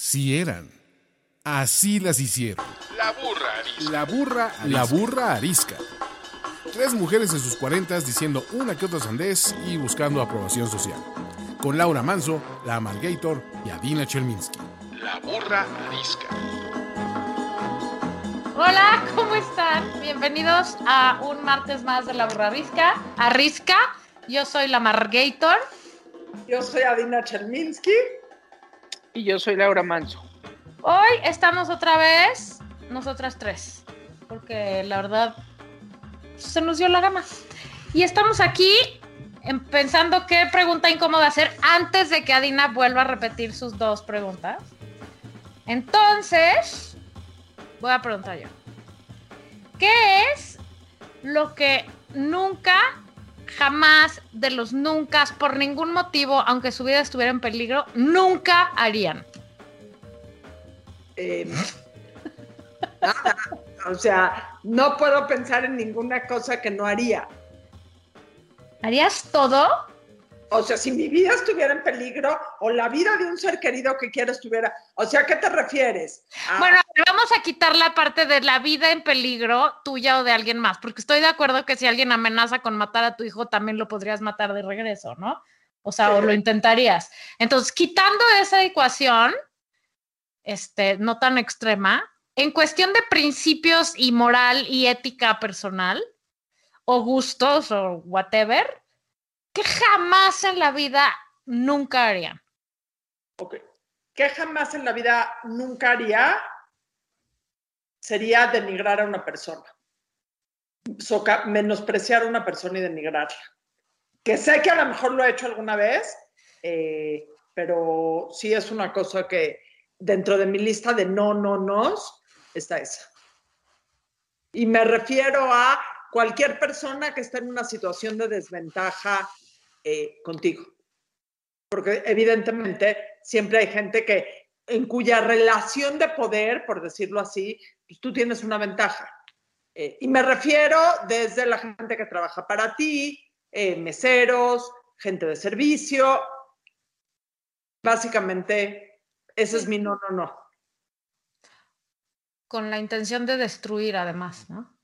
Sí eran. Así las hicieron. La burra arisca. La burra arisca. Tres mujeres en sus 40s diciendo una que otra sandez y buscando aprobación social. Con Laura Manso, la Amalgator y Adina Chelminsky. La burra arisca. Hola, ¿cómo están? Bienvenidos a un martes más de La burra arisca. Yo soy la Amalgator. Yo soy Adina Chelminsky. Y yo soy Laura Manso. Hoy estamos otra vez, nosotras tres, porque la verdad se nos dio la gama. Y estamos aquí pensando qué pregunta incómoda hacer antes de que Adina vuelva a repetir sus dos preguntas. Entonces, voy a preguntar yo. ¿Qué es lo que nunca, jamás, de los nunca, por ningún motivo, aunque su vida estuviera en peligro, nunca harían? Nada, o sea, no puedo pensar en ninguna cosa que no haría. ¿Harías todo? O sea, si mi vida estuviera en peligro o la vida de un ser querido que quiero estuviera... O sea, ¿a qué te refieres? Bueno, vamos a quitar la parte de la vida en peligro tuya o de alguien más, porque estoy de acuerdo que si alguien amenaza con matar a tu hijo, también lo podrías matar de regreso, ¿no? O sea, sí. O lo intentarías. Entonces, quitando esa ecuación... no tan extrema, en cuestión de principios y moral y ética personal, o gustos, o whatever, que jamás en la vida nunca haría. Ok. ¿Qué jamás en la vida nunca haría? Sería denigrar a una persona. Menospreciar a una persona y denigrarla. Que sé que a lo mejor lo he hecho alguna vez, pero sí es una cosa que... Dentro de mi lista de no-nos está esa. Y me refiero a cualquier persona que esté en una situación de desventaja contigo. Porque evidentemente siempre hay gente en cuya relación de poder, por decirlo así, pues tú tienes una ventaja. Y me refiero desde la gente que trabaja para ti, meseros, gente de servicio, básicamente... Ese es mi no. Con la intención de destruir, además, ¿no?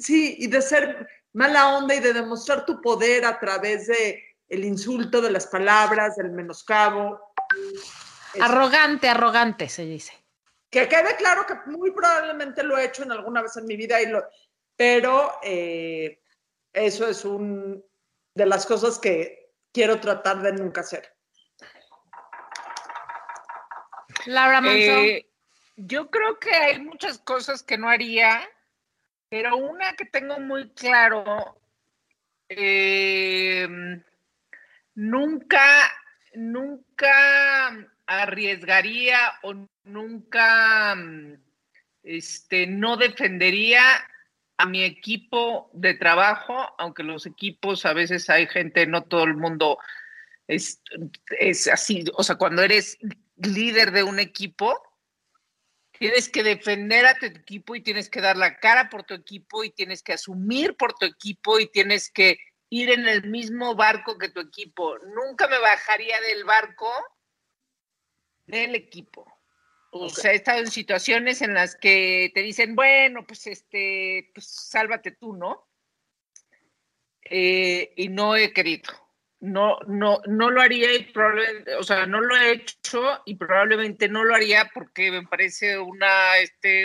Sí, y de ser mala onda y de demostrar tu poder a través del insulto, de las palabras, del menoscabo. Arrogante se dice. Que quede claro que muy probablemente lo he hecho en alguna vez en mi vida, pero eso es una de las cosas que quiero tratar de nunca hacer. Laura Manso. Yo creo que hay muchas cosas que no haría, pero una que tengo muy claro, nunca arriesgaría o nunca no defendería a mi equipo de trabajo, aunque los equipos a veces hay gente, no todo el mundo es así, o sea, cuando eres... líder de un equipo, tienes que defender a tu equipo y tienes que dar la cara por tu equipo y tienes que asumir por tu equipo y tienes que ir en el mismo barco que tu equipo. Nunca me bajaría del barco del equipo. O sea, he estado en situaciones en las que te dicen, bueno, pues, pues sálvate tú, ¿no? Y no he querido. No lo haría y probablemente, o sea, no lo he hecho y probablemente no lo haría porque me parece una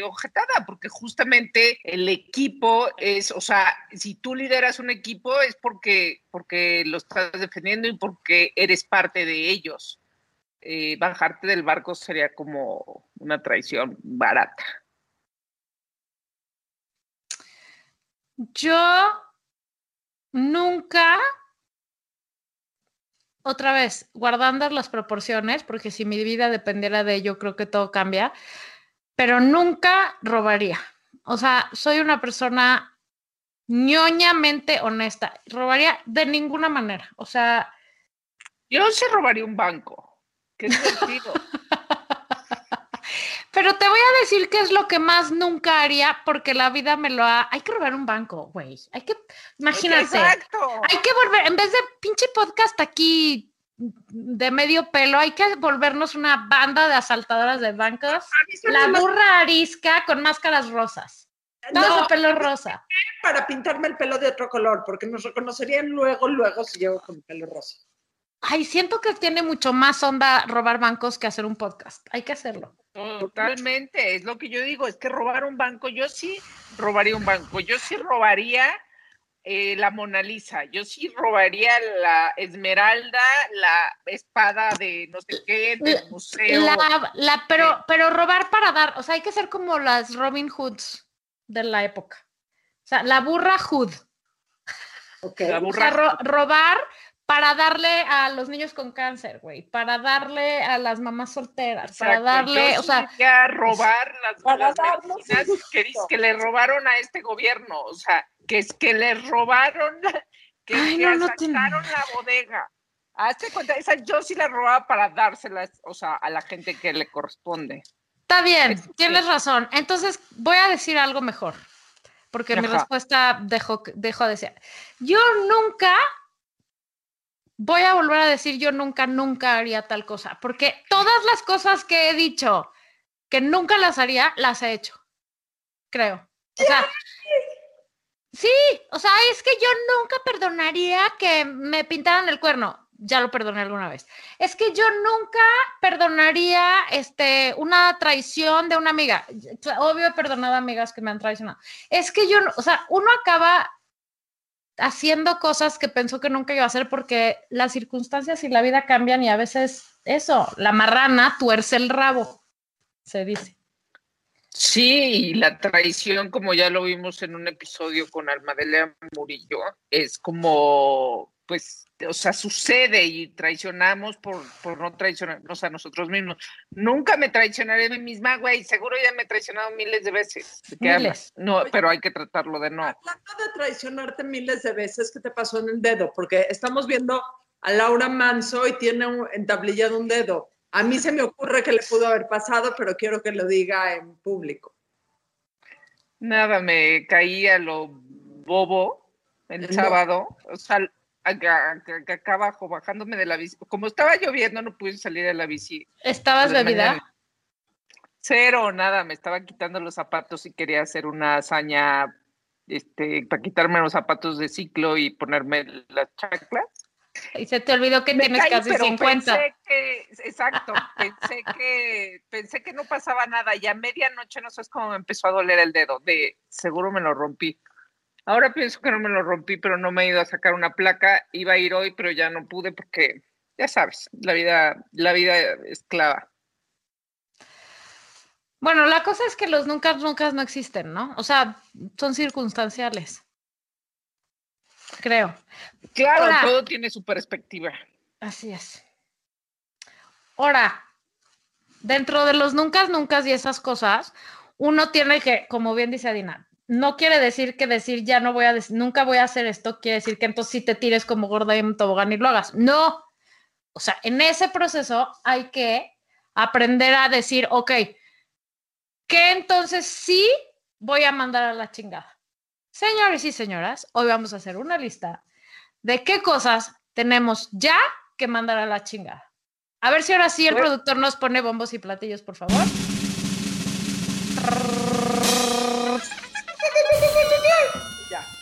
ojetada, porque justamente el equipo es, o sea, si tú lideras un equipo es porque lo estás defendiendo y porque eres parte de ellos. Bajarte del barco sería como una traición barata. Yo nunca... Otra vez, guardando las proporciones, porque si mi vida dependiera de ello, creo que todo cambia, pero nunca robaría. O sea, soy una persona ñoñamente honesta. Robaría de ninguna manera. O sea... Yo sí robaría un banco. Qué divertido. Pero te voy a decir qué es lo que más nunca haría, porque la vida me lo ha... Hay que robar un banco, güey. Hay que... Imagínate. Exacto. Hay que volver... En vez de pinche podcast aquí de medio pelo, hay que volvernos una banda de asaltadoras de bancos. La burra arisca con máscaras rosas. Todas de pelo rosa. Para pintarme el pelo de otro color, porque nos reconocerían luego si llego con pelo rosa. Ay, siento que tiene mucho más onda robar bancos que hacer un podcast. Hay que hacerlo. Totalmente, es lo que yo digo, es que robar un banco, yo sí robaría un banco, yo sí robaría la Mona Lisa, yo sí robaría la Esmeralda, la espada de no sé qué, del museo. Pero robar para dar, o sea, hay que ser como las Robin Hoods de la época. O sea, la burra Hood. Okay. La burra, o sea, robar para darle a los niños con cáncer, güey, para darle a las mamás solteras, exacto, para darle, o sea, robar las medicinas que le robaron a este gobierno, o sea, que es que le robaron, que asaltaron la bodega. Hazte cuenta, esa yo sí la robaba para dárselas, o sea, a la gente que le corresponde. Está bien, tienes razón. Entonces voy a decir algo mejor, porque mi respuesta dejó de ser. Yo nunca voy a volver a decir yo nunca haría tal cosa, porque todas las cosas que he dicho que nunca las haría, las he hecho, creo. O sea, sí, o sea, es que yo nunca perdonaría que me pintaran el cuerno, ya lo perdoné alguna vez. Es que yo nunca perdonaría una traición de una amiga. Obvio, he perdonado amigas que me han traicionado. Es que yo, o sea, uno acaba haciendo cosas que pensó que nunca iba a hacer porque las circunstancias y la vida cambian y a veces eso, la marrana tuerce el rabo, se dice. Sí, y la traición, como ya lo vimos en un episodio con Almadelia Murillo, es como, pues, o sea, sucede y traicionamos por no traicionarnos a nosotros mismos. Nunca me traicionaré a mí misma, güey. Seguro ya me he traicionado miles de veces. Miles. No, oye, pero hay que tratarlo de no. Hablando de traicionarte miles de veces, ¿qué te pasó en el dedo? Porque estamos viendo a Laura Manso y tiene entablillado un dedo. A mí se me ocurre que le pudo haber pasado, pero quiero que lo diga en público. Nada, me caí a lo bobo el sábado. O sea, acá abajo, bajándome de la bici. Como estaba lloviendo, no pude salir de la bici. ¿Estabas bebida? Cero, nada, me estaba quitando los zapatos y quería hacer una hazaña para quitarme los zapatos de ciclo y ponerme las chaclas. Y se te olvidó que tienes casi 50. Pensé que no pasaba nada y a medianoche no sé cómo me empezó a doler el dedo, de seguro me lo rompí. Ahora pienso que no me lo rompí, pero no me he ido a sacar una placa. Iba a ir hoy, pero ya no pude porque, ya sabes, la vida esclava. Bueno, la cosa es que los nunca no existen, ¿no? O sea, son circunstanciales. Creo. Claro, ahora, todo tiene su perspectiva. Así es. Ahora, dentro de los nunca y esas cosas, uno tiene que, como bien dice Adina, no quiere decir que decir ya no voy a decir, nunca voy a hacer esto, quiere decir que entonces sí te tires como gorda en un tobogán y lo hagas. No. O sea, en ese proceso hay que aprender a decir, ok, que entonces sí voy a mandar a la chingada. Señores y señoras, hoy vamos a hacer una lista de qué cosas tenemos ya que mandar a la chingada. A ver si ahora sí el productor nos pone bombos y platillos, por favor.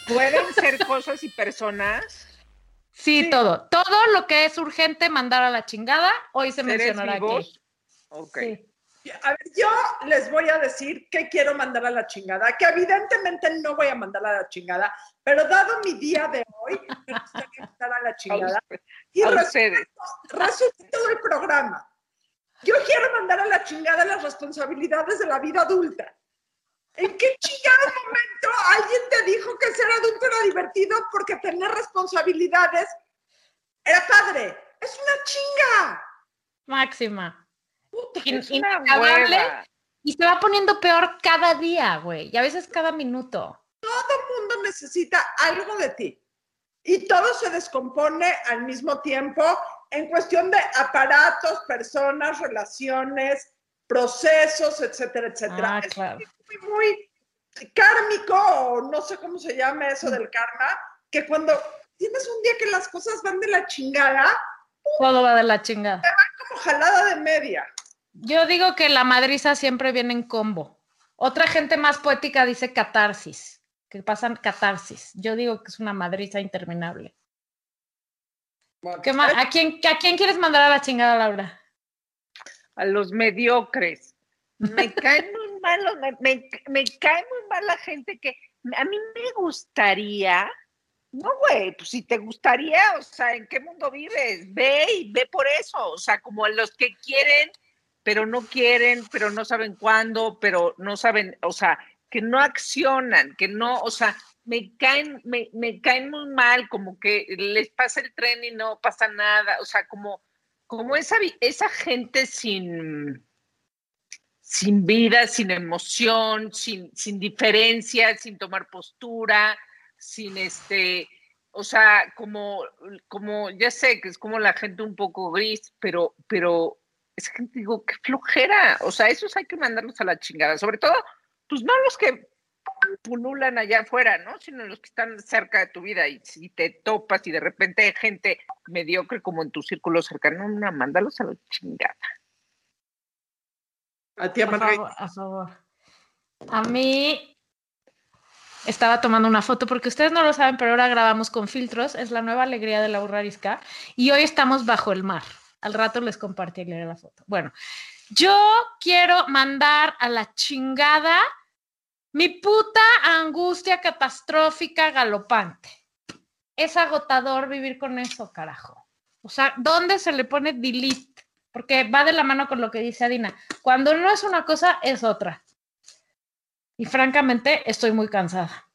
¿Pueden ser cosas y personas? Sí, todo. Todo lo que es urgente mandar a la chingada, hoy se mencionará aquí. Okay. Sí. A ver, yo les voy a decir qué quiero mandar a la chingada, que evidentemente no voy a mandar a la chingada, pero dado mi día de hoy, me gustaría mandar a la chingada. Y resuelto todo el programa. Yo quiero mandar a la chingada las responsabilidades de la vida adulta. ¿En qué chingado momento alguien te dijo que ser adulto era divertido porque tener responsabilidades era padre? ¡Es una chinga! Máxima. Puta, es inacabable. Y se va poniendo peor cada día, güey. Y a veces cada minuto. Todo mundo necesita algo de ti. Y todo se descompone al mismo tiempo en cuestión de aparatos, personas, relaciones, procesos, etcétera, etcétera. Ah, claro. Es muy, muy kármico, o no sé cómo se llama eso del karma, que cuando tienes un día que las cosas van de la chingada, Todo va de la chingada. Te van como jalada de media. Yo digo que la madriza siempre viene en combo. Otra gente más poética dice catarsis, que pasan catarsis. Yo digo que es una madriza interminable. Bueno, ¿qué más? ¿A quién quieres mandar a la chingada, Laura? A los mediocres. Me caen muy mal, me cae muy mal la gente que... A mí me gustaría... No, güey, pues si te gustaría, o sea, ¿en qué mundo vives? Ve y ve por eso. O sea, como los que quieren, pero no quieren, pero no saben cuándo, pero no saben, o sea, que no accionan, que no, o sea... Me caen muy mal, como que les pasa el tren y no pasa nada, o sea, como esa gente sin vida, sin emoción, sin diferencia, sin tomar postura, sin o sea, como ya sé que es como la gente un poco gris, pero esa gente, digo, qué flojera, o sea, esos hay que mandarlos a la chingada, sobre todo, pues no los que pululan allá afuera, ¿no? Sino los que están cerca de tu vida y si te topas y de repente hay gente mediocre como en tu círculo cercano, una, mándalos a la chingada. A ti, Margarita. A favor. A mí estaba tomando una foto porque ustedes no lo saben, pero ahora grabamos con filtros. Es la nueva alegría de la burra arisca y hoy estamos bajo el mar. Al rato les compartiré la foto. Bueno, yo quiero mandar a la chingada mi puta angustia catastrófica galopante. Es agotador vivir con eso, carajo. O sea, ¿dónde se le pone delete? Porque va de la mano con lo que dice Adina. Cuando no es una cosa, es otra. Y francamente, estoy muy cansada.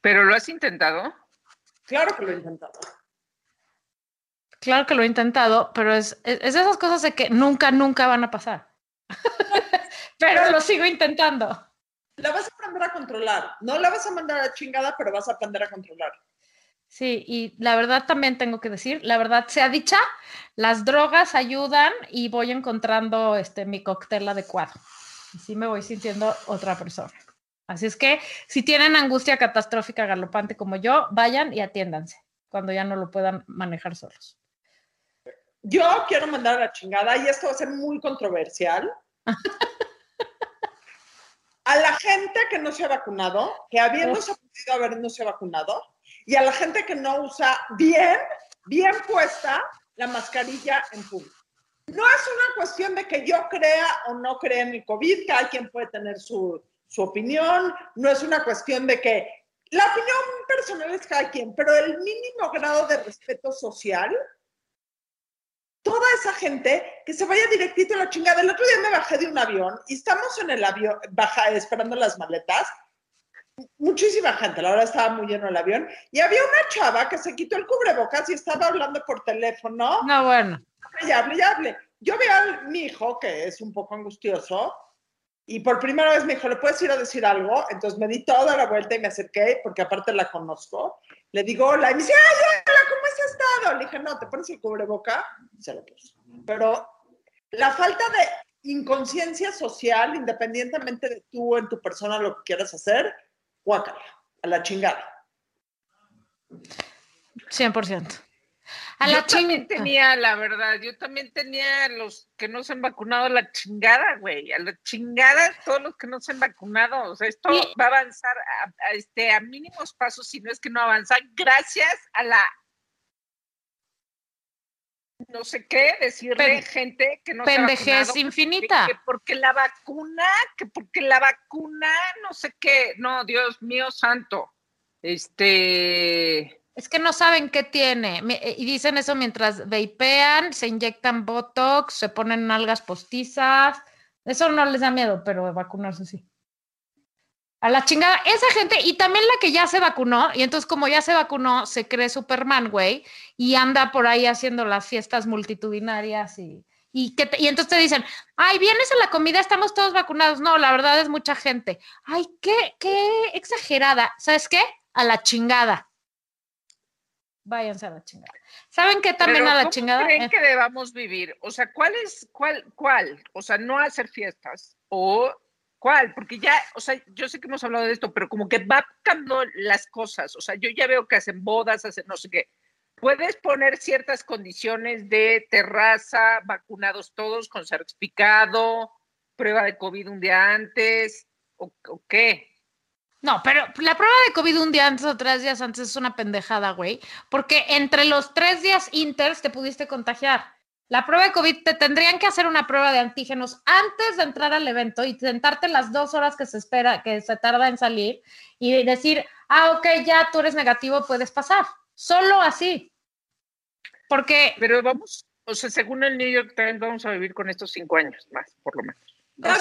¿Pero lo has intentado? Claro que lo he intentado. Claro que lo he intentado, pero es de esas cosas de que nunca, nunca van a pasar. Pero lo sigo intentando. La vas a aprender a controlar. No la vas a mandar a chingada, pero vas a aprender a controlar. Sí, y la verdad también tengo que decir, la verdad sea dicha, las drogas ayudan y voy encontrando mi cóctel adecuado. Así me voy sintiendo otra persona. Así es que si tienen angustia catastrófica galopante como yo, vayan y atiéndanse cuando ya no lo puedan manejar solos. Yo quiero mandar a la chingada, y esto va a ser muy controversial. A la gente que no se ha vacunado, que habiéndose podido haber no se ha vacunado, y a la gente que no usa bien puesta la mascarilla en público. No es una cuestión de que yo crea o no crea en el COVID, que alguien puede tener su opinión, no es una cuestión de que la opinión personal es cada quien, pero el mínimo grado de respeto social... Toda esa gente que se vaya directito a la chingada. El otro día me bajé de un avión y estamos en el avión, esperando las maletas. Muchísima gente, la verdad estaba muy lleno el avión. Y había una chava que se quitó el cubrebocas y estaba hablando por teléfono. No, bueno. Y hablé. Yo veo a mi hijo, que es un poco angustioso, y por primera vez me dijo, ¿le puedes ir a decir algo? Entonces me di toda la vuelta y me acerqué, porque aparte la conozco. Le digo hola, y me dice, ¡ay, hola! ¿Cómo has estado? Le dije, no, ¿te pones el cubreboca? Se lo puso. Pero la falta de inconsciencia social, independientemente de tú en tu persona lo que quieras hacer, guácala, a la chingada. 100%. Yo también tenía los que no se han vacunado a la chingada, güey, a la chingada todos los que no se han vacunado, o sea, esto va a avanzar a mínimos pasos, si no es que no avanza, gracias a la no sé qué, decirle gente que no se ha vacunado. Pendejez infinita. Que porque la vacuna, no sé qué, no, Dios mío santo, Es que no saben qué tiene. Y dicen eso mientras vapean, se inyectan botox, se ponen nalgas postizas. Eso no les da miedo, pero vacunarse sí. A la chingada. Esa gente, y también la que ya se vacunó, y entonces como ya se vacunó, se cree Superman, güey, y anda por ahí haciendo las fiestas multitudinarias y entonces te dicen, ay, vienes a la comida, estamos todos vacunados. No, la verdad es mucha gente. Ay, qué exagerada. ¿Sabes qué? A la chingada. Váyanse a la chingada. ¿Saben qué también a la chingada? ¿Cómo creen que debamos vivir? O sea, ¿cuál? O sea, no hacer fiestas. ¿O cuál? Porque ya, o sea, yo sé que hemos hablado de esto, pero como que va cambiando las cosas. O sea, yo ya veo que hacen bodas, hacen no sé qué. Puedes poner ciertas condiciones de terraza, vacunados todos con certificado, prueba de COVID un día antes, ¿o qué? No, pero la prueba de COVID un día antes o 3 días antes es una pendejada, güey, porque entre los 3 días inters te pudiste contagiar. La prueba de COVID te tendrían que hacer una prueba de antígenos antes de entrar al evento y sentarte las 2 horas que se espera, que se tarda en salir y decir, ah, ok, ya tú eres negativo, puedes pasar. Solo así. Porque... Pero vamos, o sea, según el New York Times vamos a vivir con estos 5 años más, por lo menos. Van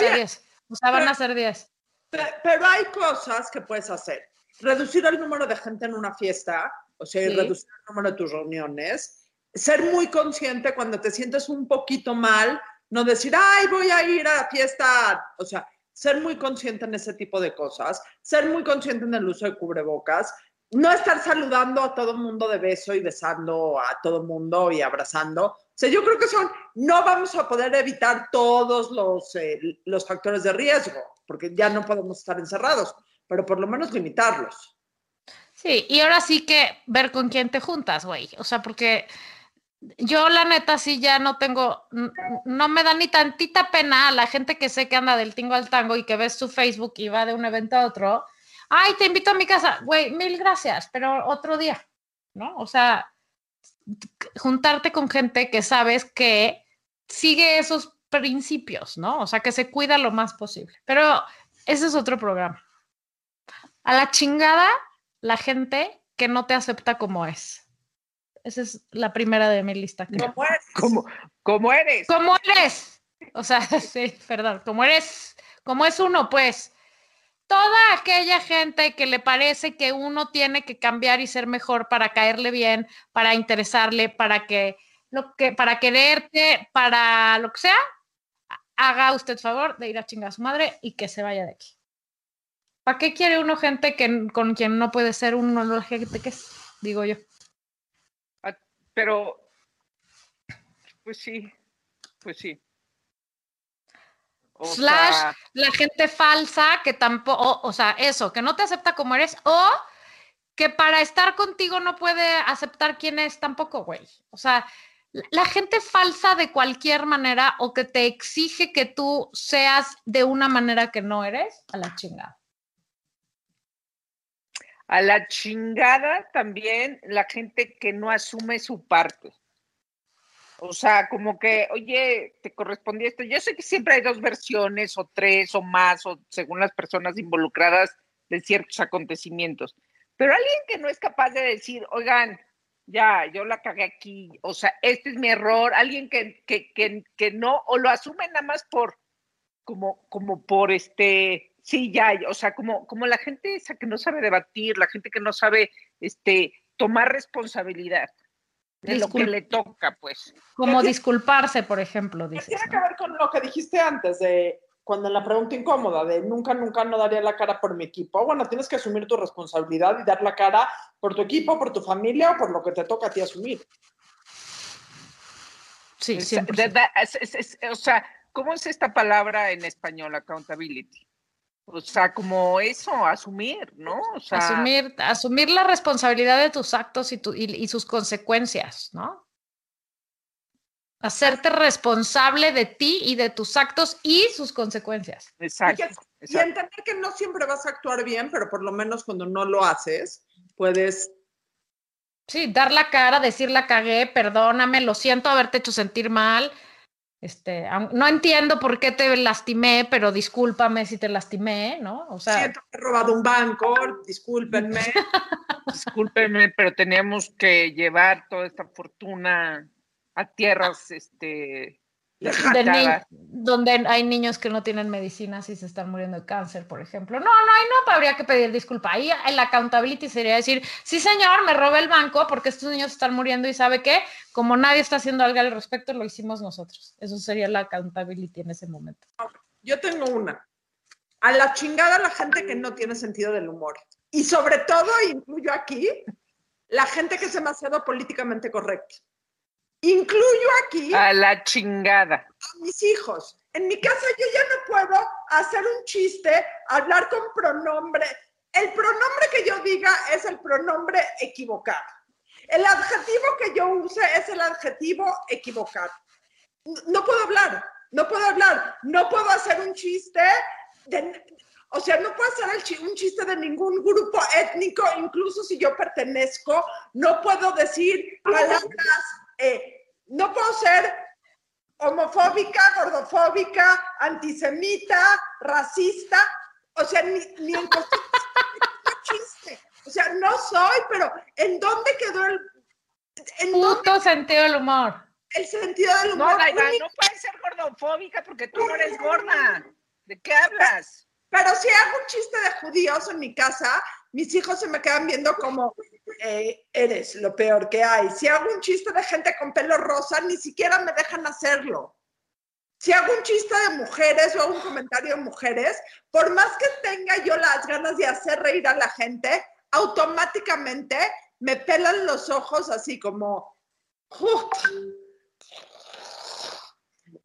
a ser 10. Pero hay cosas que puedes hacer. Reducir el número de gente en una fiesta, o sea, sí, reducir el número de tus reuniones. Ser muy consciente cuando te sientes un poquito mal, no decir, ay, voy a ir a fiesta. O sea, ser muy consciente en ese tipo de cosas, ser muy consciente en el uso de cubrebocas, no estar saludando a todo mundo de beso y besando a todo mundo y abrazando. O sea, yo creo que no vamos a poder evitar todos los factores de riesgo, porque ya no podemos estar encerrados, pero por lo menos limitarlos. Sí, y ahora sí que ver con quién te juntas, güey. O sea, porque... Yo, la neta, sí ya no tengo, no me da ni tantita pena a la gente que sé que anda del tingo al tango y que ves su Facebook y va de un evento a otro. Ay, te invito a mi casa. Güey, 1000 gracias, pero otro día, ¿no? O sea, juntarte con gente que sabes que sigue esos principios, ¿no? O sea, que se cuida lo más posible. Pero ese es otro programa. A la chingada, la gente que no te acepta como es. Esa es la primera de mi lista. ¿Cómo eres? O sea, sí, perdón. ¿Cómo eres? ¿Cómo es uno? Pues toda aquella gente que le parece que uno tiene que cambiar y ser mejor para caerle bien, para interesarle, para quererte, para lo que sea, haga usted favor de ir a chingar a su madre y que se vaya de aquí. ¿Para qué quiere uno gente con quien no puede ser uno la gente que es? Digo yo. Pero, pues sí. O sea, la gente falsa que tampoco, o sea, eso, que no te acepta como eres o que para estar contigo no puede aceptar quién es tampoco, güey. O sea, la gente falsa de cualquier manera o que te exige que tú seas de una manera que no eres, a la chingada. A la chingada también la gente que no asume su parte. O sea, como que, oye, te correspondía esto. Yo sé que siempre hay 2 versiones o 3 o más, o según las personas involucradas de ciertos acontecimientos. Pero alguien que no es capaz de decir, oigan, ya, yo la cagué aquí. O sea, este es mi error. Alguien que no, o lo asume nada más por, como por este... Sí, ya, o sea, como la gente esa que no sabe debatir, la gente que no sabe tomar responsabilidad de lo que le toca, pues. Como disculparse, por ejemplo, dices. Tiene que ver con lo que dijiste antes, de cuando en la pregunta incómoda, de nunca no daría la cara por mi equipo. Bueno, tienes que asumir tu responsabilidad y dar la cara por tu equipo, por tu familia o por lo que te toca a ti asumir. Sí, sí. O sea, ¿cómo es esta palabra en español, accountability? O sea, como eso, asumir, ¿no? O sea, asumir la responsabilidad de tus actos y sus consecuencias, ¿no? Hacerte responsable de ti y de tus actos y sus consecuencias. Exacto. Y entender que no siempre vas a actuar bien, pero por lo menos cuando no lo haces, puedes... Sí, dar la cara, decir la cagué, perdóname, lo siento haberte hecho sentir mal... no entiendo por qué te lastimé, pero discúlpame si te lastimé, ¿no? O sea, siento que he robado un banco, discúlpenme, pero teníamos que llevar toda esta fortuna a tierras donde hay niños que no tienen medicinas y se están muriendo de cáncer, por ejemplo. No, ahí no habría que pedir disculpa. Ahí el accountability sería decir, sí señor, me robé el banco porque estos niños están muriendo y ¿sabe qué? Como nadie está haciendo algo al respecto, lo hicimos nosotros. Eso sería la accountability en ese momento. Yo tengo una. A la chingada la gente que no tiene sentido del humor. Y sobre todo, incluyo aquí, la gente que es demasiado políticamente correcta. Incluyo aquí... A la chingada. A mis hijos. En mi casa yo ya no puedo hacer un chiste, hablar con pronombre. El pronombre que yo diga es el pronombre equivocado. El adjetivo que yo use es el adjetivo equivocado. No puedo hablar, no puedo hablar, no puedo hacer un chiste, o sea, no puedo hacer un chiste de ningún grupo étnico, incluso si yo pertenezco, no puedo decir palabras, no puedo ser homofóbica, gordofóbica, antisemita, racista, o sea, ni en cuestión chiste. O sea, no soy, pero ¿en dónde quedó el puto sentido del humor? El sentido del humor. No, Daiva, no puedes ser gordofóbica porque tú no eres gorda. ¿De qué hablas? Pero si hago un chiste de judíos en mi casa, mis hijos se me quedan viendo como, eres lo peor que hay. Si hago un chiste de gente con pelo rosa, ni siquiera me dejan hacerlo. Si hago un chiste de mujeres o hago un comentario de mujeres, por más que tenga yo las ganas de hacer reír a la gente, automáticamente me pelan los ojos así como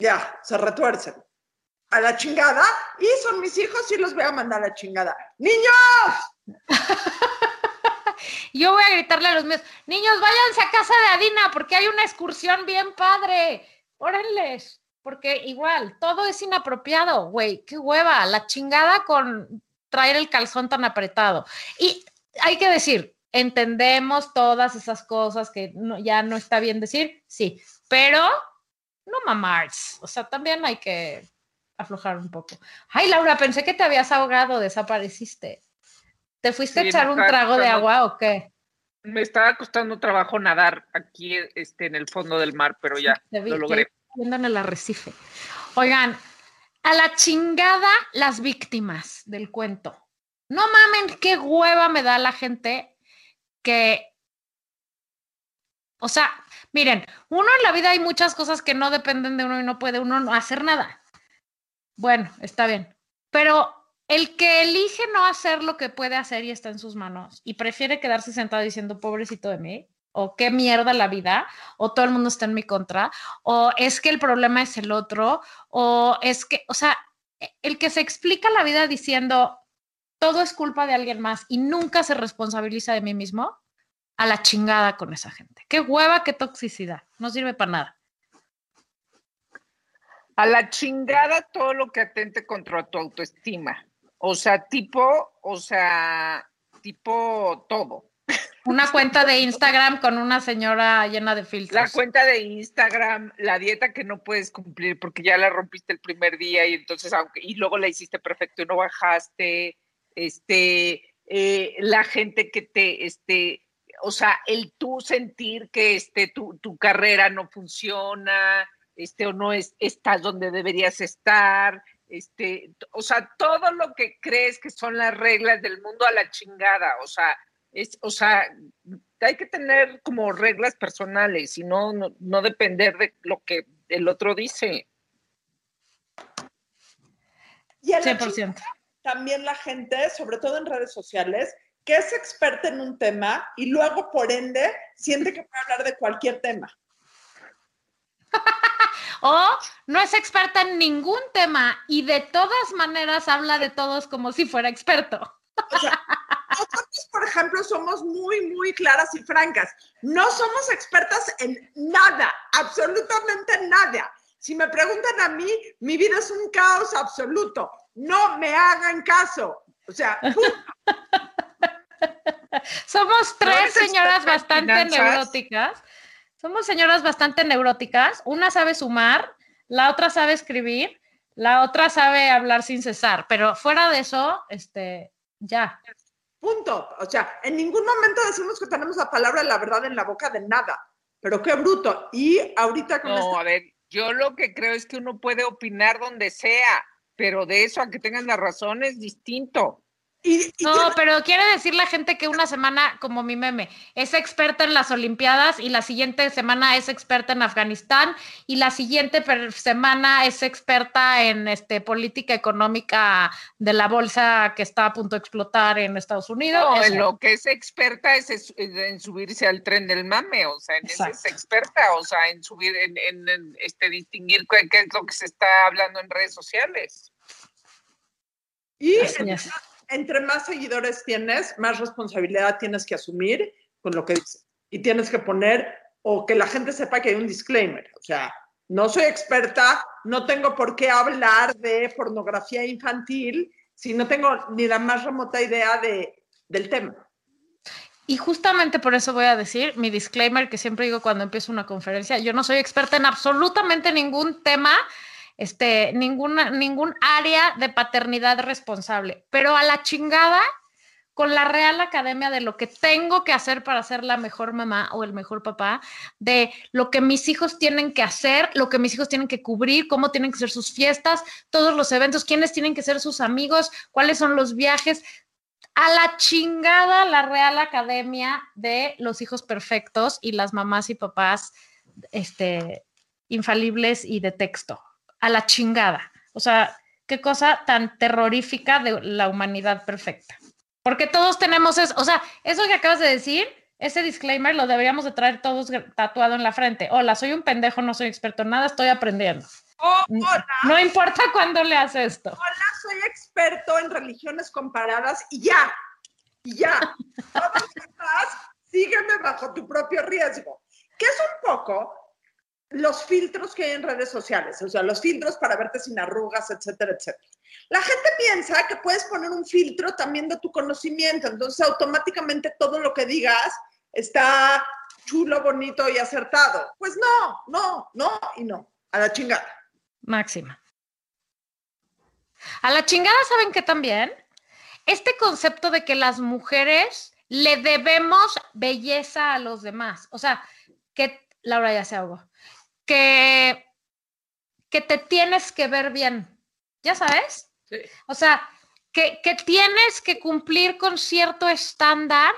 ya, se retuercen a la chingada y son mis hijos y los voy a mandar a la chingada. ¡Niños! Yo voy a gritarle a los míos, niños, váyanse a casa de Adina porque hay una excursión bien padre, órenles, porque igual, todo es inapropiado, güey, qué hueva, la chingada con traer el calzón tan apretado. Y hay que decir, entendemos todas esas cosas que no, ya no está bien decir, sí, pero no mamars, o sea, también hay que aflojar un poco. Ay, Laura, pensé que te habías ahogado, desapareciste. ¿Te fuiste a echar un trago de agua o qué? Me estaba costando trabajo nadar aquí en el fondo del mar, pero ya lo logré. Viendo en el arrecife. Oigan, a la chingada las víctimas del cuento. No mamen, qué hueva me da la gente que... O sea, miren, uno en la vida hay muchas cosas que no dependen de uno y no puede uno no hacer nada. Bueno, está bien. Pero el que elige no hacer lo que puede hacer y está en sus manos y prefiere quedarse sentado diciendo pobrecito de mí, o qué mierda la vida, o todo el mundo está en mi contra, o es que el problema es el otro, o es que, o sea, el que se explica la vida diciendo todo es culpa de alguien más y nunca se responsabiliza de mí mismo, a la chingada con esa gente. Qué hueva, qué toxicidad, no sirve para nada. A la chingada todo lo que atente contra tu autoestima, o sea, tipo todo. Una cuenta de Instagram con una señora llena de filtros. La cuenta de Instagram, la dieta que no puedes cumplir porque ya la rompiste el primer día y entonces y luego la hiciste perfecto y no bajaste, la gente que te, o sea, el tú sentir que tu carrera no funciona, o no estás donde deberías estar, o sea, todo lo que crees que son las reglas del mundo a la chingada, o sea. O sea, hay que tener como reglas personales y no depender de lo que el otro dice. Y 100%. También la gente, sobre todo en redes sociales, que es experta en un tema y luego, por ende, siente que puede hablar de cualquier tema. O no es experta en ningún tema y de todas maneras habla de todos como si fuera experto. O sea, nosotros, por ejemplo, somos muy, muy claras y francas. No somos expertas en nada, absolutamente nada. Si me preguntan a mí, mi vida es un caos absoluto. No me hagan caso. O sea, somos tres señoras bastante neuróticas. Somos señoras bastante neuróticas. Una sabe sumar, la otra sabe escribir, la otra sabe hablar sin cesar. Pero fuera de eso, ya. Punto. O sea, en ningún momento decimos que tenemos la palabra de la verdad en la boca de nada. Pero qué bruto. Y ahorita con a ver, yo lo que creo es que uno puede opinar donde sea, pero de eso a que tengan la razón es distinto. Pero quiere decir la gente que una semana, como mi meme, es experta en las Olimpiadas y la siguiente semana es experta en Afganistán y la siguiente semana es experta en política económica de la bolsa que está a punto de explotar en Estados Unidos. No, en lo que es experta es en subirse al tren del mame, o sea, en eso es experta, o sea, en subir, en distinguir qué es lo que se está hablando en redes sociales. Y entre más seguidores tienes, más responsabilidad tienes que asumir con lo que dices. y tienes que poner o que la gente sepa que hay un disclaimer. O sea, no soy experta, no tengo por qué hablar de pornografía infantil si no tengo ni la más remota idea del tema. Y justamente por eso voy a decir mi disclaimer que siempre digo cuando empiezo una conferencia. Yo no soy experta en absolutamente ningún tema, ningún área de paternidad responsable, pero a la chingada con la Real Academia de lo que tengo que hacer para ser la mejor mamá o el mejor papá, de lo que mis hijos tienen que hacer, lo que mis hijos tienen que cubrir, cómo tienen que ser sus fiestas, todos los eventos, quiénes tienen que ser sus amigos, cuáles son los viajes. A la chingada la Real Academia de los hijos perfectos y las mamás y papás infalibles y de texto. A la chingada. O sea, qué cosa tan terrorífica de la humanidad perfecta. Porque todos tenemos eso, o sea, eso que acabas de decir, ese disclaimer lo deberíamos de traer todos tatuado en la frente. Hola, soy un pendejo, no soy experto en nada, estoy aprendiendo. Oh, hola. No importa cuándo leas esto. Hola, soy experto en religiones comparadas y ya, Todos estás, sígueme bajo tu propio riesgo. Que es un poco los filtros que hay en redes sociales, o sea, los filtros para verte sin arrugas, etcétera, etcétera. La gente piensa que puedes poner un filtro también de tu conocimiento, entonces automáticamente todo lo que digas está chulo, bonito y acertado. Pues no, a la chingada. Máxima. A la chingada, ¿saben qué también? Este concepto de que las mujeres le debemos belleza a los demás, o sea, que Laura ya se ahogó, que te tienes que ver bien. ¿Ya sabes? Sí. O sea, que tienes que cumplir con cierto estándar,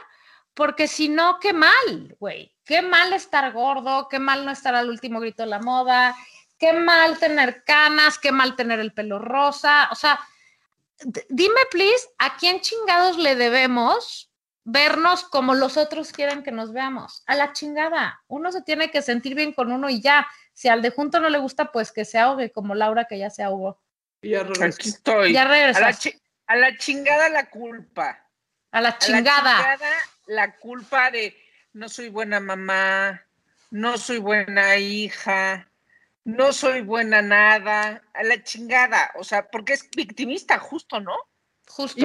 porque si no, qué mal, güey. Qué mal estar gordo, qué mal no estar al último grito de la moda, qué mal tener canas, qué mal tener el pelo rosa. O sea, dime, please, ¿a quién chingados le debemos vernos como los otros quieren que nos veamos? A la chingada. Uno se tiene que sentir bien con uno y ya. Si al de junto no le gusta, pues que se ahogue, como Laura, que ya se ahogó. Ya regresé. Aquí estoy. Ya regresaste. A la chingada la culpa. A la chingada. A la chingada la culpa de no soy buena mamá, no soy buena hija, no soy buena nada. A la chingada. O sea, porque es victimista, justo, ¿no? Justo.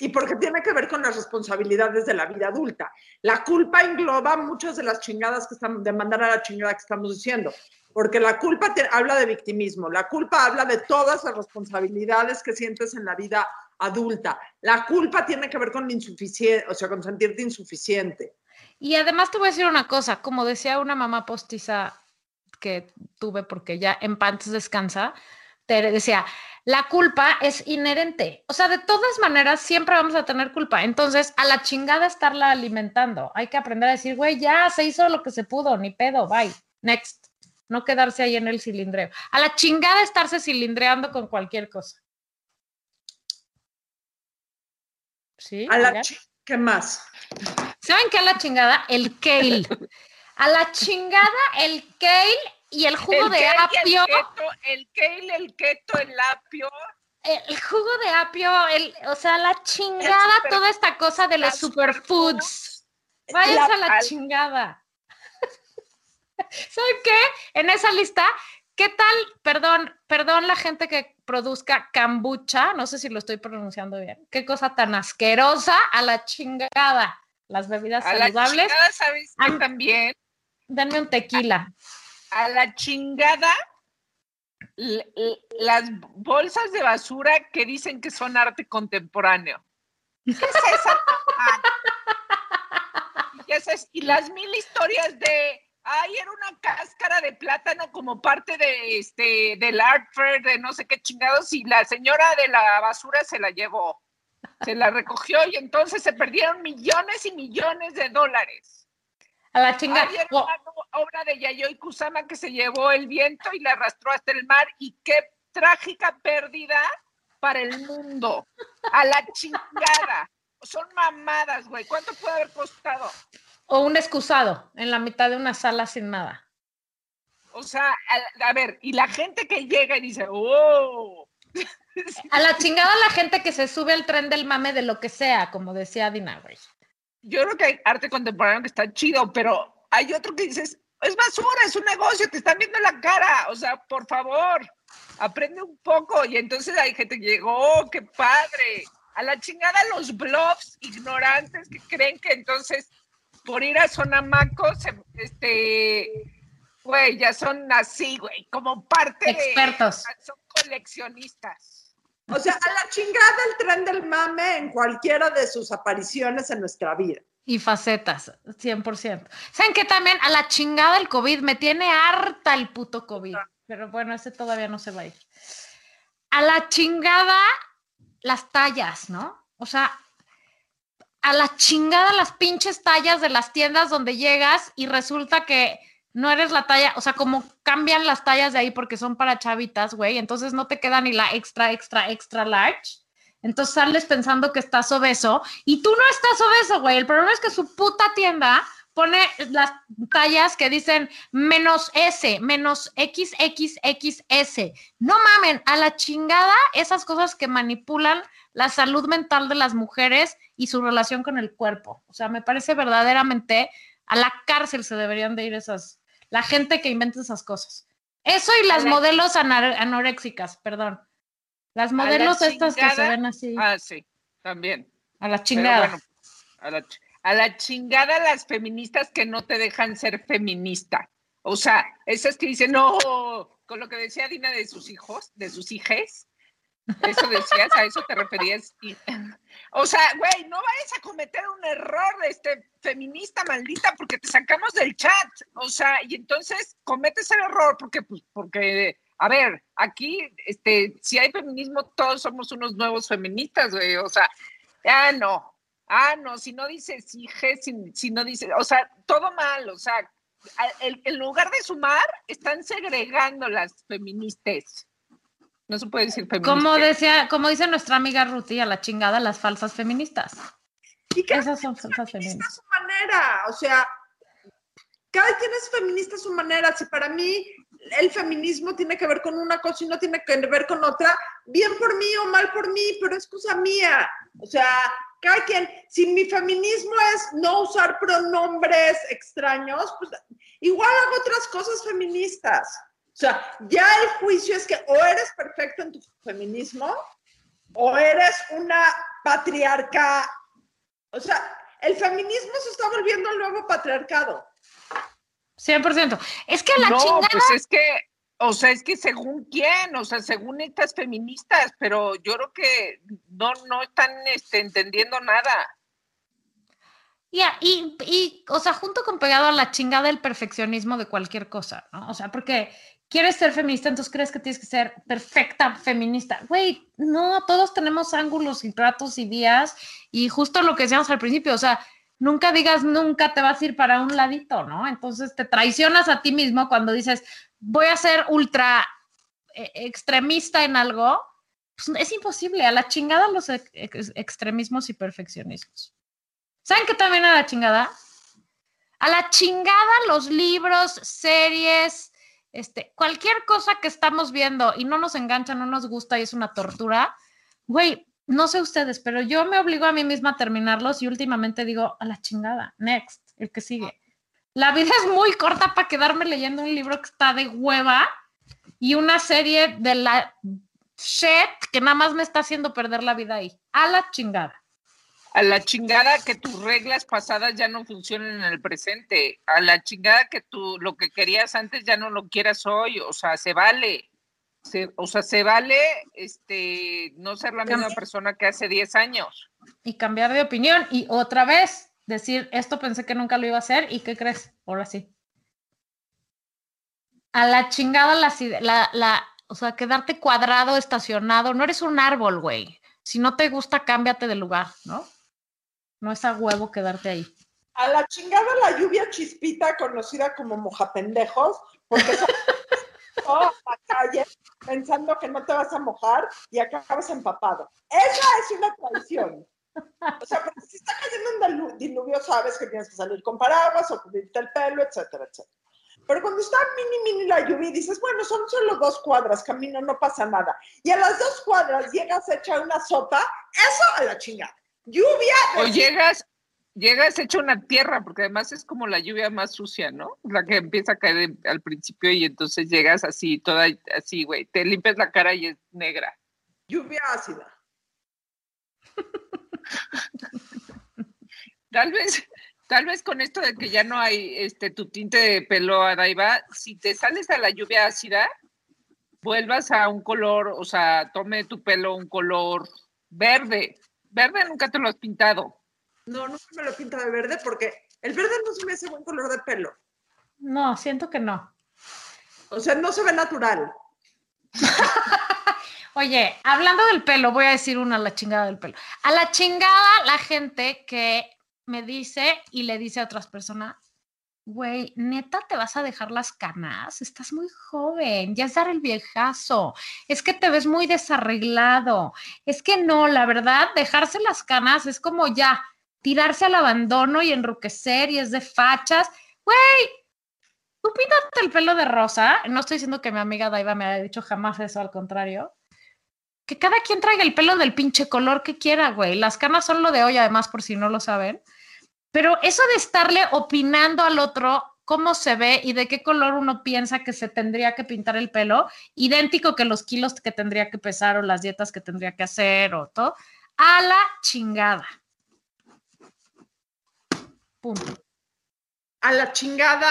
Y porque tiene que ver con las responsabilidades de la vida adulta. La culpa engloba muchas de las chingadas que están, de mandar a la chingada que estamos diciendo. Porque la culpa habla de victimismo, la culpa habla de todas las responsabilidades que sientes en la vida adulta. La culpa tiene que ver con o sea, con sentirte insuficiente. Y además te voy a decir una cosa, como decía una mamá postiza que tuve porque ya en paz descansa, te decía, la culpa es inherente. O sea, de todas maneras siempre vamos a tener culpa. Entonces, a la chingada estarla alimentando. Hay que aprender a decir, güey, ya se hizo lo que se pudo, ni pedo, bye, next. No quedarse ahí en el cilindreo. A la chingada estarse cilindreando con cualquier cosa. ¿Sí? ¿Qué más? ¿Saben qué a la chingada? El kale. A la chingada el kale y el jugo de apio. El kale, el keto, el apio. El jugo de apio, o sea, a la chingada toda esta cosa de los superfoods. Váyanse a la chingada. ¿Saben qué? En esa lista, ¿qué tal? Perdón la gente que produzca kombucha, no sé si lo estoy pronunciando bien. Qué cosa tan asquerosa, a la chingada. Las bebidas saludables. A la chingada, ¿sabes qué también? Denme un tequila. A la chingada las bolsas de basura que dicen que son arte contemporáneo. ¿Qué es esa? Y las mil historias de ay, era una cáscara de plátano como parte de del art fair de no sé qué chingados y la señora de la basura se la llevó, se la recogió y entonces se perdieron millones y millones de dólares. A la chingada. Ay, era una obra de Yayoi Kusama que se llevó el viento y la arrastró hasta el mar y qué trágica pérdida para el mundo. A la chingada. Son mamadas, güey. ¿Cuánto puede haber costado? O un excusado en la mitad de una sala sin nada. O sea, a ver, y la gente que llega y dice, ¡oh! A la chingada la gente que se sube al tren del mame de lo que sea, como decía Adina, güey. yo creo que hay arte contemporáneo que está chido, pero hay otro que dices, es basura, es un negocio, te están viendo la cara, o sea, por favor, aprende un poco. Y entonces hay gente que llegó, qué padre, a la chingada los blogs ignorantes que creen que entonces por ir a Sonamaco, güey, ya son así, güey, como parte expertos. De... Son coleccionistas. O sea, a la chingada el tren del mame en cualquiera de sus apariciones en nuestra vida. Y facetas, 100%. ¿Saben qué también? A la chingada el COVID. Me tiene harta el puto COVID. Pero bueno, ese todavía no se va a ir. A la chingada las tallas, ¿no? O sea, a la chingada las pinches tallas de las tiendas donde llegas y resulta que no eres la talla, o sea, como cambian las tallas de ahí porque son para chavitas, güey, entonces no te queda ni la extra large, entonces sales pensando que estás obeso y tú no estás obeso, güey, el problema es que su puta tienda pone las tallas que dicen menos S, menos XXXS. No mamen, a la chingada esas cosas que manipulan la salud mental de las mujeres y su relación con el cuerpo. O sea, me parece verdaderamente a la cárcel se deberían de ir esas, la gente que inventa esas cosas. Eso y las modelos anoréxicas, perdón. Las modelos estas que se ven así. Ah, sí, también. A la chingada. Bueno, a la chingada las feministas que no te dejan ser feminista. O sea, esas que dicen, no, con lo que decía Dina de sus hijos, de sus hijes, eso decías, a eso te referías. O sea, güey, no vayas a cometer un error, feminista maldita, porque te sacamos del chat. O sea, y entonces cometes el error porque a ver, aquí, si hay feminismo, todos somos unos nuevos feministas, güey. O sea, no, si no dices hijes, si no dices, o sea, todo mal, o sea, en lugar de sumar, están segregando las feministas. No se puede decir feministas. Como dice nuestra amiga Ruti, a la chingada, las falsas feministas. ¿Y qué? Esas son falsas feministas. A su manera, o sea, cada quien es feminista a su manera. Si para mí el feminismo tiene que ver con una cosa y no tiene que ver con otra, bien por mí o mal por mí, pero es cosa mía. O sea, cada quien, si mi feminismo es no usar pronombres extraños, pues igual hago otras cosas feministas. O sea, ya el juicio es que o eres perfecto en tu feminismo o eres una patriarca. O sea, el feminismo se está volviendo el nuevo patriarcado. 100%. Es que la chingada... No, pues es que, o sea, es que según quién, o sea, según estas feministas, pero yo creo que no están entendiendo nada. Ya, y, o sea, junto con pegado a la chingada el perfeccionismo de cualquier cosa, ¿no? O sea, porque quieres ser feminista, entonces crees que tienes que ser perfecta feminista. Güey, no, todos tenemos ángulos y tratos y días, y justo lo que decíamos al principio, o sea, nunca digas nunca, te vas a ir para un ladito, ¿no? Entonces te traicionas a ti mismo cuando dices, voy a ser ultra extremista en algo. Pues es imposible, a la chingada los extremismos y perfeccionismos. ¿Saben qué también a la chingada? A la chingada los libros, series, cualquier cosa que estamos viendo y no nos engancha, no nos gusta y es una tortura. Güey, no sé ustedes, pero yo me obligo a mí misma a terminarlos y últimamente digo, a la chingada, next, el que sigue. La vida es muy corta para quedarme leyendo un libro que está de hueva y una serie de la shit que nada más me está haciendo perder la vida ahí. A la chingada. A la chingada que tus reglas pasadas ya no funcionen en el presente. A la chingada que tú lo que querías antes ya no lo quieras hoy. O sea, se vale. Se vale no ser la misma persona que hace 10 años. Y cambiar de opinión. Y otra vez decir, esto pensé que nunca lo iba a hacer. ¿Y qué crees? Ahora sí. A la chingada o sea, quedarte cuadrado, estacionado. No eres un árbol, güey. Si no te gusta, cámbiate de lugar, ¿no? No es a huevo quedarte ahí. A la chingada la lluvia chispita, conocida como mojapendejos, porque son toda la calle pensando que no te vas a mojar y acabas empapado. Esa es una traición. O sea, porque si está cayendo un diluvio, sabes que tienes que salir con paraguas o cubrirte el pelo, etcétera, etcétera. Pero cuando está mini la lluvia y dices, bueno, son solo 2 cuadras, camino, no pasa nada. Y a las 2 cuadras llegas a echar una sopa, eso a la chingada. Lluvia. O llegas Llegas hecho una tierra, porque además es como la lluvia más sucia, ¿no? La que empieza a caer al principio y entonces llegas así, toda así, güey. Te limpias la cara y es negra. Lluvia ácida. Tal vez con esto de que ya no hay tu tinte de pelo, Adaiba, si te sales a la lluvia ácida, vuelvas a un color, o sea, tome tu pelo un color verde. Verde nunca te lo has pintado. No, nunca me lo pinto de verde porque el verde no se me hace buen color de pelo. No, siento que no. O sea, no se ve natural. Oye, hablando del pelo, voy a decir una a la chingada del pelo. A la chingada la gente que me dice y le dice a otras personas, güey, neta, ¿te vas a dejar las canas? Estás muy joven, ya es dar el viejazo, es que te ves muy desarreglado. Es que no, la verdad, dejarse las canas es como ya tirarse al abandono y enruquecer y es de fachas. Güey, tú píntate el pelo de rosa. No estoy diciendo que mi amiga Daiva me haya dicho jamás eso, al contrario. Que cada quien traiga el pelo del pinche color que quiera, güey. Las canas son lo de hoy, además, por si no lo saben. Pero eso de estarle opinando al otro cómo se ve y de qué color uno piensa que se tendría que pintar el pelo, idéntico que los kilos que tendría que pesar o las dietas que tendría que hacer o todo, a la chingada. Punto. A la chingada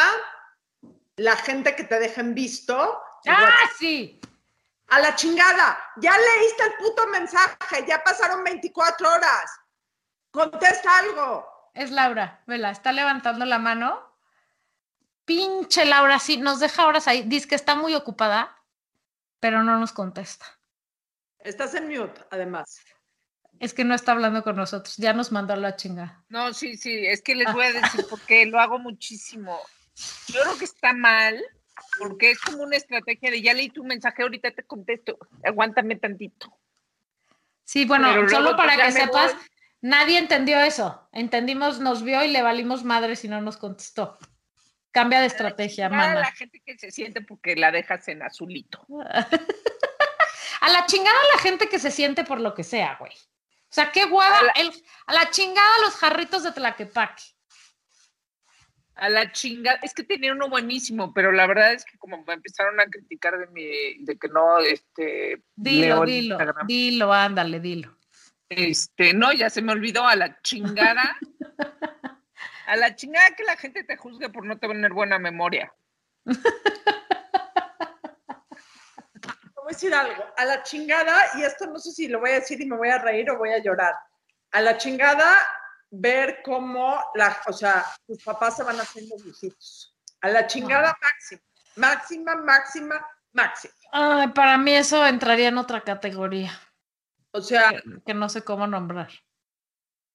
la gente que te deja en visto. ¡Ah, sí! A la chingada, ya leíste el puto mensaje, ya pasaron 24 horas, contesta algo. Es Laura, vela, está levantando la mano. Pinche Laura, sí, nos deja horas ahí, dice que está muy ocupada, pero no nos contesta. Estás en mute, además. Es que no está hablando con nosotros, ya nos mandó la chingada. No, sí, es que les voy a decir porque lo hago muchísimo. Yo creo que está mal. Porque es como una estrategia de ya leí tu mensaje, ahorita te contesto, aguántame tantito. Sí, bueno, pero solo para que sepas, nadie entendió eso. Entendimos, nos vio y le valimos madre si no nos contestó. Cambia de estrategia, mana. A la gente que se siente porque la dejas en azulito. A la chingada la gente que se siente por lo que sea, güey. O sea, qué hueva. A la chingada los jarritos de Tlaquepaque. A la chingada, es que tenía uno buenísimo, pero la verdad es que como me empezaron a criticar de que no, Dilo, ándale. No, ya se me olvidó, a la chingada. A la chingada que la gente te juzgue por no tener buena memoria. Te voy a decir algo, a la chingada, y esto no sé si lo voy a decir y me voy a reír o voy a llorar. A la chingada... ver cómo tus papás se van haciendo viejitos. A la chingada máxima. Ay, para mí eso entraría en otra categoría. O sea... Que no sé cómo nombrar.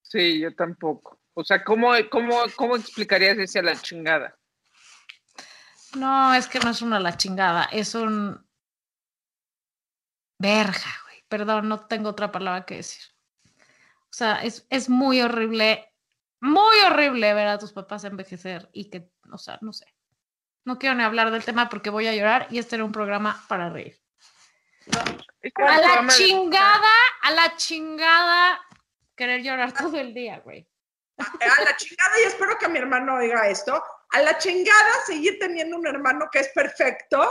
Sí, yo tampoco. O sea, ¿cómo explicarías ese a la chingada? No, es que no es una la chingada, es un... Verga, güey. Perdón, no tengo otra palabra que decir. O sea, es muy horrible ver a tus papás envejecer y que, o sea, no sé. No quiero ni hablar del tema porque voy a llorar y este era un programa para reír. No, a la chingada querer llorar todo el día, güey. A la chingada, y espero que mi hermano oiga esto, a la chingada seguir teniendo un hermano que es perfecto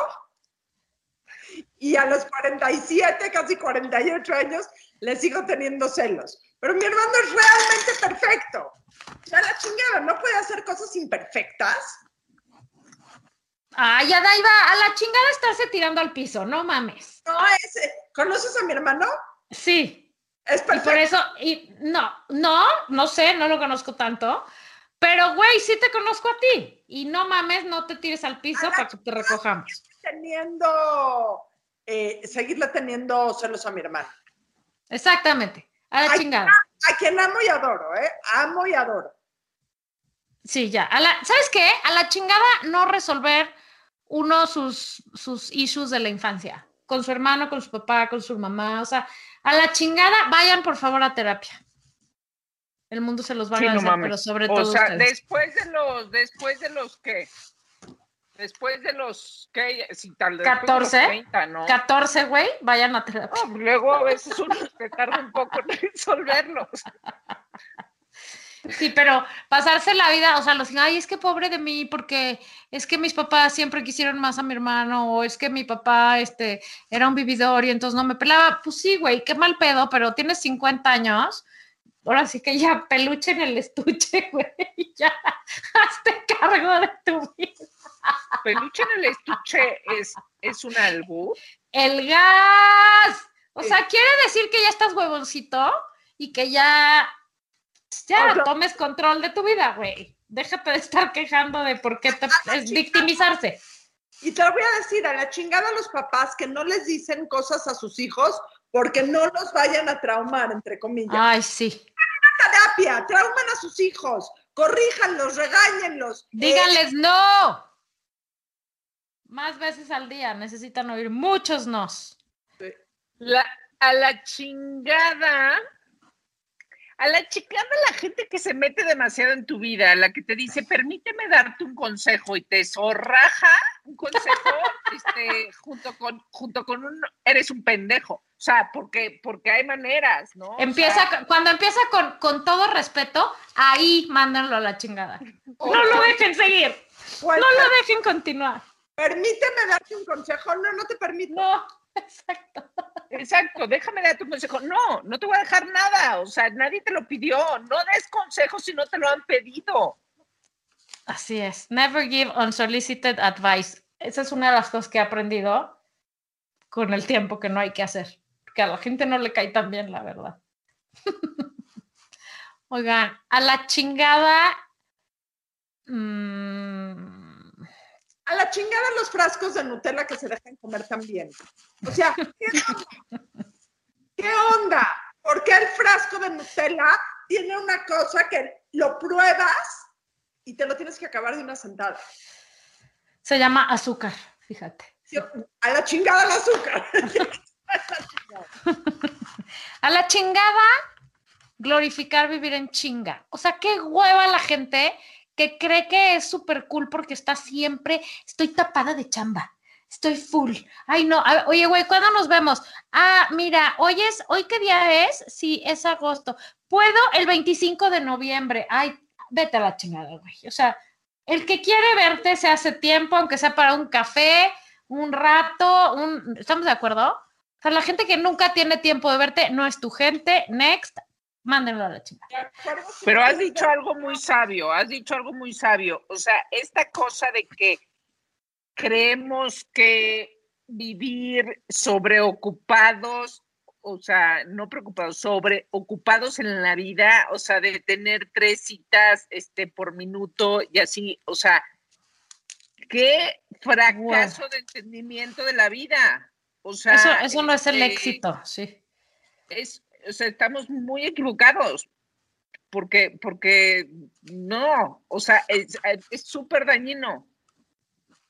y a los 47, casi 48 años, le sigo teniendo celos. Pero mi hermano es realmente perfecto. Ya la chingada, ¿no puede hacer cosas imperfectas? Ay, Adaiva, a la chingada estarse tirando al piso, no mames. No, ¿conoces a mi hermano? Sí. Es perfecto. Y por eso, no sé, no lo conozco tanto. Pero, güey, sí te conozco a ti. Y no mames, no te tires al piso para que te recojamos. Seguirle teniendo celos a mi hermano. Exactamente. A la chingada. A quien amo y adoro, ¿eh? Amo y adoro. Sí, ya. ¿Sabes qué? A la chingada no resolver uno sus issues de la infancia. Con su hermano, con su papá, con su mamá. O sea, a la chingada, vayan por favor a terapia. El mundo se los va a agradecer, no, pero sobre todo. O sea, ustedes. Después de los 14, 30, ¿no? 14, güey, vayan a terapia. No, luego a veces uno se tarda un poco en resolverlos. Sí, pero pasarse la vida, o sea, los, ay, es que pobre de mí, porque es que mis papás siempre quisieron más a mi hermano, o es que mi papá era un vividor y entonces no me pelaba. Pues sí, güey, qué mal pedo, pero tienes 50 años, ahora sí que ya peluche en el estuche, güey, ya hazte cargo de tu vida. Peluche en el estuche es un albur. ¡El gas! O sea, quiere decir que ya estás huevoncito y que ya no tomes control de tu vida, güey. Déjate de estar quejando de por qué es victimizarse. Y te lo voy a decir, a la chingada a los papás que no les dicen cosas a sus hijos porque no los vayan a traumar, entre comillas. Ay, sí. Hagan una terapia, trauman a sus hijos, corríjanlos, regáñenlos. Díganles no. Más veces al día, necesitan oír muchos nos. Sí. A la chingada la gente que se mete demasiado en tu vida, la que te dice, permíteme darte un consejo, y te zorraja un consejo junto con un, eres un pendejo. O sea, porque hay maneras, ¿no? Cuando empieza con todo respeto, ahí mándenlo a la chingada. No lo dejen seguir, no lo dejen continuar. Permíteme darte un consejo, no te permito. No, exacto, déjame darte un consejo. No, no te voy a dejar nada, o sea, nadie te lo pidió. No des consejos si no te lo han pedido. Así es, never give unsolicited advice. Esa es una de las cosas que he aprendido con el tiempo que no hay que hacer, porque a la gente no le cae tan bien, la verdad. Oigan, a la chingada... A la chingada los frascos de Nutella que se dejan comer también. O sea, ¿qué onda? ¿Por qué el frasco de Nutella tiene una cosa que lo pruebas y te lo tienes que acabar de una sentada? Se llama azúcar, fíjate. A la chingada el azúcar. A la chingada glorificar vivir en chinga. O sea, qué hueva la gente... que cree que es súper cool porque está siempre, estoy tapada de chamba, estoy full. Ay, no, oye, güey, ¿cuándo nos vemos? Ah, mira, ¿hoy qué día es? Sí, es agosto. ¿Puedo el 25 de noviembre? Ay, vete a la chingada, güey. O sea, el que quiere verte se hace tiempo, aunque sea para un café, un rato, ¿estamos de acuerdo? O sea, la gente que nunca tiene tiempo de verte no es tu gente. Next. Mándenlo a la chica. Pero has dicho algo muy sabio. O sea, esta cosa de que creemos que vivir sobreocupados, o sea, no preocupados, sobreocupados en la vida, o sea, de tener 3 citas por minuto y así, o sea, qué fracaso de entendimiento de la vida. O sea, eso no es el éxito, sí. O sea, estamos muy equivocados porque no, o sea, es súper dañino.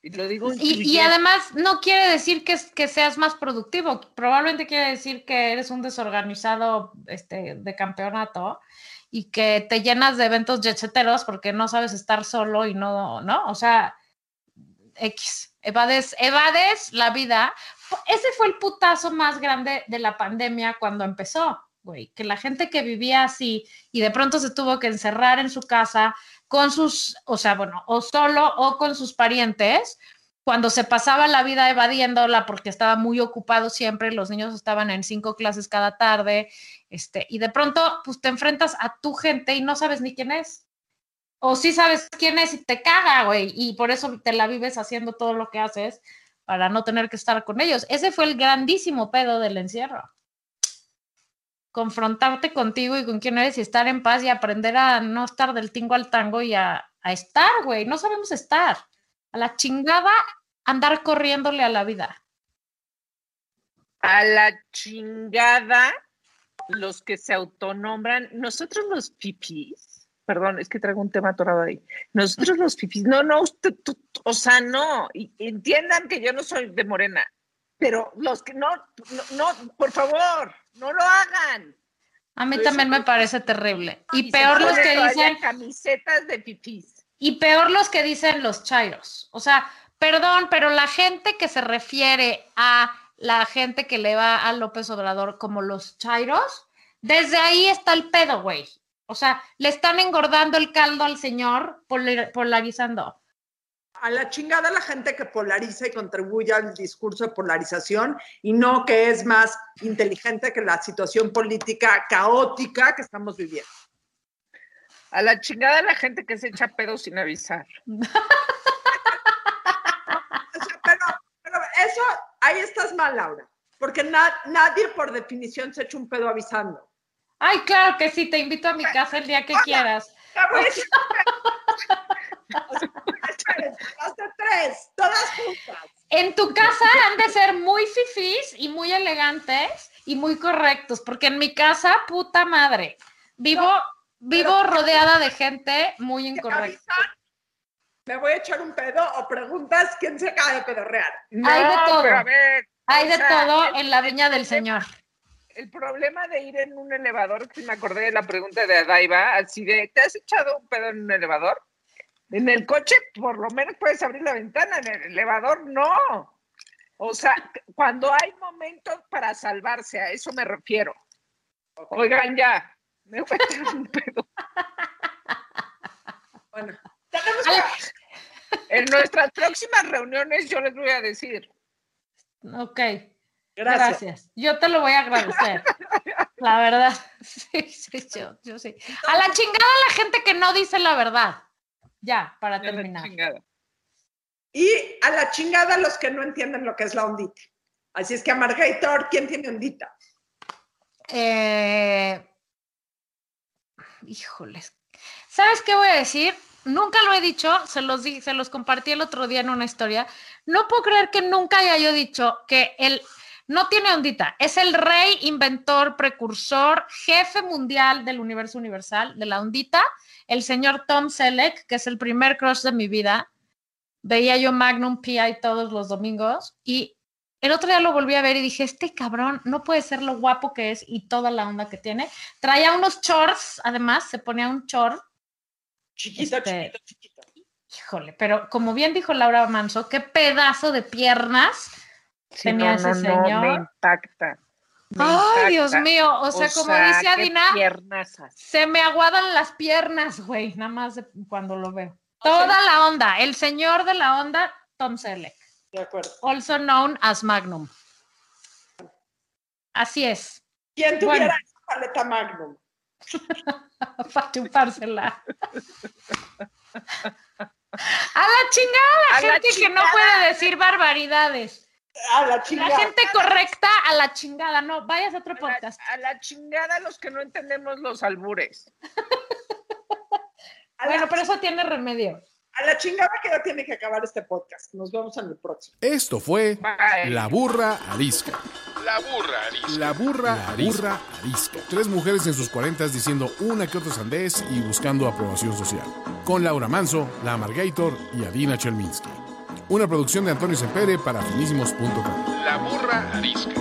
Y lo digo. Y además no quiere decir que seas más productivo, probablemente quiere decir que eres un desorganizado de campeonato y que te llenas de eventos yecheteros porque no sabes estar solo y no, o sea, evades la vida. Ese fue el putazo más grande de la pandemia cuando empezó, güey, que la gente que vivía así y de pronto se tuvo que encerrar en su casa con sus, o sea, bueno, o solo o con sus parientes, cuando se pasaba la vida evadiéndola porque estaba muy ocupado siempre, los niños estaban en 5 clases cada tarde, y de pronto pues te enfrentas a tu gente y no sabes ni quién es. O sí sabes quién es y te caga, güey, y por eso te la vives haciendo todo lo que haces para no tener que estar con ellos. Ese fue el grandísimo pedo del encierro. Confrontarte contigo y con quién eres y estar en paz y aprender a no estar del tingo al tango y a estar, güey. No sabemos estar. A la chingada andar corriéndole a la vida. A la chingada los que se autonombran. Nosotros los pipis. Perdón, es que traigo un tema atorado ahí. Nosotros los fifís, no, usted, o sea, no. Y entiendan que yo no soy de Morena, pero los que no, por favor, no lo hagan. A mí también me parece terrible. Y peor los que dicen... camisetas de fifís. Y peor los que dicen los chairos. O sea, perdón, pero la gente que se refiere a la gente que le va a López Obrador como los chairos, desde ahí está el pedo, güey. O sea, le están engordando el caldo al señor polarizando. A la chingada la gente que polariza y contribuye al discurso de polarización y no que es más inteligente que la situación política caótica que estamos viviendo. A la chingada la gente que se echa pedo sin avisar. pero eso, ahí estás mal, Laura, porque nadie por definición se echa un pedo avisando. Ay, claro que sí, te invito a mi casa el día que quieras. Todas juntas. En tu casa han de ser muy fifís y muy elegantes y muy correctos, porque en mi casa, puta madre, vivo rodeada de gente muy incorrecta. ¿Me voy a echar un pedo o preguntas quién se acaba de pedorrear? No, hay de todo, pero a ver, hay de todo en la viña del señor. El problema de ir en un elevador, que me acordé de la pregunta de Adaiva, así de, ¿te has echado un pedo en un elevador? En el coche, por lo menos puedes abrir la ventana, en el elevador no. O sea, cuando hay momentos para salvarse, a eso me refiero. Okay. Oigan, ya, me voy a echar un pedo. Bueno, tenemos en nuestras próximas reuniones yo les voy a decir. Ok. Gracias. Yo te lo voy a agradecer. La verdad. Sí, yo sí. A la chingada la gente que no dice la verdad. Ya, para terminar. Y a la chingada los que no entienden lo que es la ondita. Así es que, Amargator, ¿quién tiene ondita? Híjoles. ¿Sabes qué voy a decir? Nunca lo he dicho, se los compartí el otro día en una historia. No puedo creer que nunca haya yo dicho que él no tiene ondita. Es el rey, inventor, precursor, jefe mundial del universo universal, de la ondita. El señor Tom Selleck, que es el primer crush de mi vida. Veía yo Magnum P.I. todos los domingos y el otro día lo volví a ver y dije, este cabrón no puede ser lo guapo que es y toda la onda que tiene. Traía unos shorts, además, se ponía un short. Chiquito. Híjole, pero como bien dijo Laura Manso, qué pedazo de piernas tenía ese señor. No, me impacta. Ay, Dios mío, o sea, como dice Adina, se me aguadan las piernas, güey, nada más cuando lo veo. Toda la onda, el señor de la onda, Tom Selleck. De acuerdo. Also known as Magnum. Así es. ¿Quién tuviera esa paleta Magnum? Para chupársela. A la chingada la gente que no puede decir barbaridades. A la chingada. La gente correcta, a la chingada. No, vayas a otro podcast. A la chingada los que no entendemos los albures. Bueno, pero eso tiene remedio. A la chingada que ya tiene que acabar este podcast. Nos vemos en el próximo. Esto fue Bye. La burra arisca. La burra arisca. La burra arisca. Tres mujeres en sus 40s diciendo una que otra sandez y buscando aprobación social. Con Laura Manso, la Amargator y Adina Chelminsky. Una producción de Antonio Sepere para finísimos.com. La burra arisca.